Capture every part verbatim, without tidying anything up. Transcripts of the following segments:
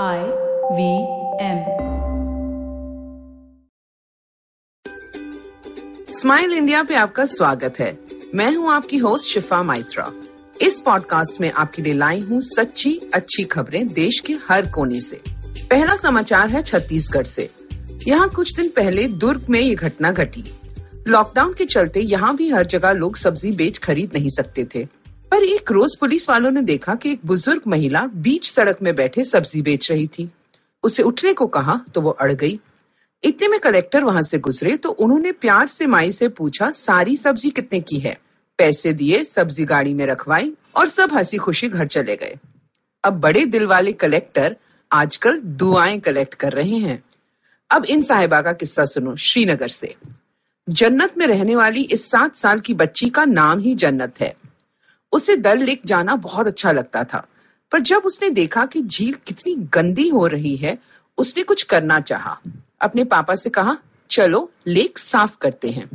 आई V M smile India पे आपका स्वागत है। मैं हूं आपकी होस्ट शिफा माइत्रा। इस पॉडकास्ट में आपके लिए लाई हूं सच्ची अच्छी खबरें देश के हर कोने से। पहला समाचार है छत्तीसगढ़ से। यहां कुछ दिन पहले दुर्ग में ये घटना घटी। लॉकडाउन के चलते यहां भी हर जगह लोग सब्जी बेच खरीद नहीं सकते थे, पर एक रोज पुलिस वालों ने देखा कि एक बुजुर्ग महिला बीच सड़क में बैठे सब्जी बेच रही थी। उसे उठने को कहा तो वो अड़ गई। इतने में कलेक्टर वहां से गुजरे तो उन्होंने प्यार से माई से पूछा, सारी सब्जी कितने की है? पैसे दिए, सब्जी गाड़ी में रखवाई और सब हंसी खुशी घर चले गए। अब बड़े दिल वाले कलेक्टर आजकल दुआएं कलेक्ट कर रहे हैं। अब इन साहिबा का किस्सा सुनो श्रीनगर से। जन्नत में रहने वाली इस सात साल की बच्ची का नाम ही जन्नत है। उसे दल लेक जाना बहुत अच्छा लगता था, पर जब उसने देखा कि झील कितनी गंदी हो रही है, उसने कुछ करना चाहा। अपने पापा से कहा, चलो लेक साफ करते हैं।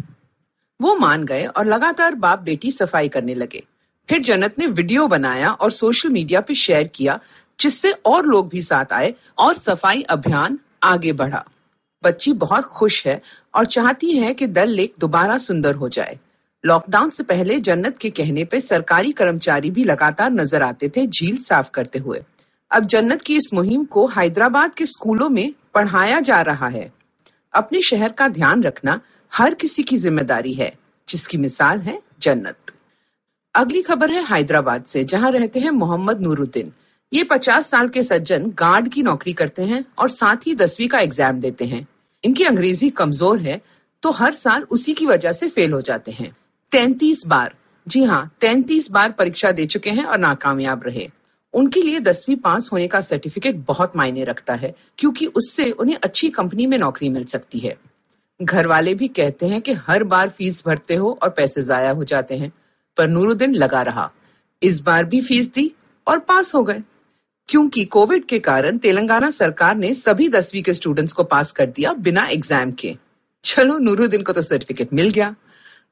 वो मान गए और लगातार बाप बेटी सफाई करने लगे। फिर जन्नत ने वीडियो बनाया और सोशल मीडिया पे शेयर किया, जिससे और लोग भी साथ आए और सफाई अभियान आगे बढ़ा। बच्ची बहुत खुश है और चाहती है कि दल लेक दोबारा सुंदर हो जाए। लॉकडाउन से पहले जन्नत के कहने पे सरकारी कर्मचारी भी लगातार नजर आते थे झील साफ करते हुए। अब जन्नत की इस मुहिम को हैदराबाद के स्कूलों में पढ़ाया जा रहा है। अपने शहर का ध्यान रखना हर किसी की जिम्मेदारी है, जिसकी मिसाल है जन्नत। अगली खबर है हैदराबाद से, जहां रहते हैं मोहम्मद नूरुद्दीन। ये पचास साल के सज्जन गार्ड की नौकरी करते हैं और साथ ही दसवीं का एग्जाम देते हैं। इनकी अंग्रेजी कमजोर है तो हर साल उसी की वजह से फेल हो जाते हैं। तैंतीस बार, जी हाँ तैंतीस बार परीक्षा दे चुके हैं और नाकामयाब रहे। उनके लिए दसवीं पास होने का सर्टिफिकेट बहुत मायने रखता है, क्योंकि उससे उन्हें अच्छी कंपनी में नौकरी मिल सकती है। घर वाले भी कहते हैं कि हर बार फीस भरते हो और पैसे जाया हो जाते हैं, पर नूरुद्दीन लगा रहा। इस बार भी फीस दी और पास हो गए। क्योंकि कोविड के कारण तेलंगाना सरकार ने सभी दसवीं के स्टूडेंट्स को पास कर दिया बिना एग्जाम के। चलो नूरुद्दीन को तो सर्टिफिकेट मिल गया।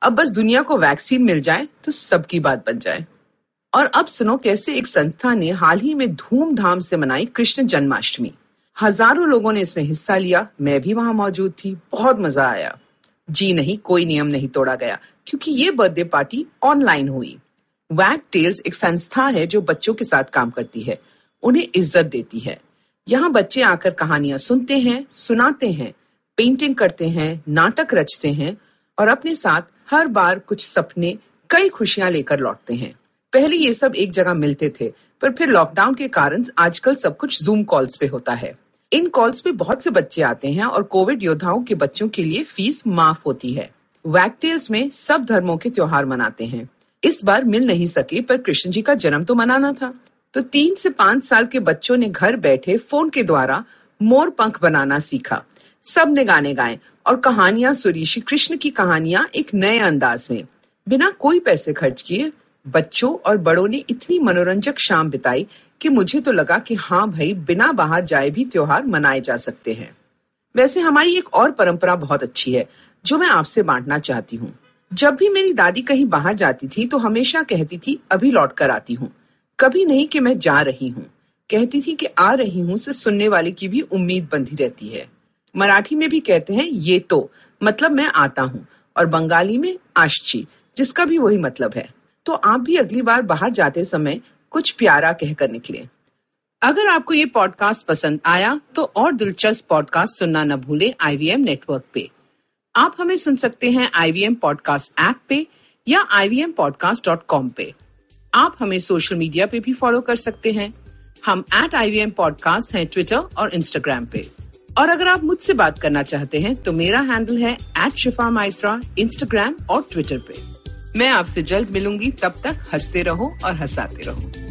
अब बस दुनिया को वैक्सीन मिल जाए तो सबकी बात बन जाए। और अब सुनो कैसे एक संस्था ने हाल ही में धूमधाम से मनाई कृष्ण जन्माष्टमी। हजारों लोगों ने इसमें हिस्सा लिया। मैं भी वहां मौजूद थी, बहुत मजा आया। जी नहीं, कोई नियम नहीं तोड़ा गया, क्योंकि ये बर्थडे पार्टी ऑनलाइन हुई। वैक्टेल्स एक संस्था है जो बच्चों के साथ काम करती है, उन्हें इज्जत देती है। यहाँ बच्चे आकर कहानियां सुनते हैं, सुनाते हैं, पेंटिंग करते हैं, नाटक रचते हैं और अपने साथ हर बार कुछ सपने, कई खुशियां लेकर लौटते हैं। पहले ये सब एक जगह मिलते थे, पर फिर लॉकडाउन के कारण आजकल सब कुछ जूम कॉल्स पे होता है। इन कॉल्स पे बहुत से बच्चे आते हैं और कोविड योद्धाओं के बच्चों के लिए फीस माफ होती है। वैक्टेल्स में सब धर्मों के त्योहार मनाते हैं। इस बार मिल नहीं सके, पर कृष्ण जी का जन्म तो मनाना था, तो तीन से पांच साल के बच्चों ने घर बैठे फोन के द्वारा मोर पंख बनाना सीखा। सब ने गाने गाए और कहानियां सुनी श्री कृष्ण की कहानियां एक नए अंदाज में। बिना कोई पैसे खर्च किए बच्चों और बड़ों ने इतनी मनोरंजक शाम बिताई कि मुझे तो लगा कि हाँ भाई, बिना बाहर जाए भी त्योहार मनाए जा सकते हैं। वैसे हमारी एक और परंपरा बहुत अच्छी है जो मैं आपसे बांटना चाहती हूँ। जब भी मेरी दादी कहीं बाहर जाती थी तो हमेशा कहती थी, अभी लौट कर आती हूँ, कभी नहीं कि मैं जा रही हूँ। कहती थी कि आ रही हूँ से सुनने वाले की भी उम्मीद बंधी रहती है। मराठी में भी कहते हैं ये तो, मतलब मैं आता हूँ, और बंगाली में आश्ची, जिसका भी वही मतलब है। तो आप भी अगली बार बाहर जाते समय कुछ प्यारा कहकर निकलें। अगर आपको ये पॉडकास्ट पसंद आया तो और दिलचस्प पॉडकास्ट सुनना न भूलें आई वी एम नेटवर्क पे। आप हमें सुन सकते हैं I V M podcast app पे या I V M podcast dot com पे। आप हमें सोशल मीडिया पे भी फॉलो कर सकते हैं। हम at I V M podcast हैं ट्विटर और इंस्टाग्राम पे। और अगर आप मुझसे बात करना चाहते हैं तो मेरा हैंडल है एट शिफा माइत्रा इंस्टाग्राम और ट्विटर पे। मैं आपसे जल्द मिलूंगी, तब तक हंसते रहो और हंसाते रहो।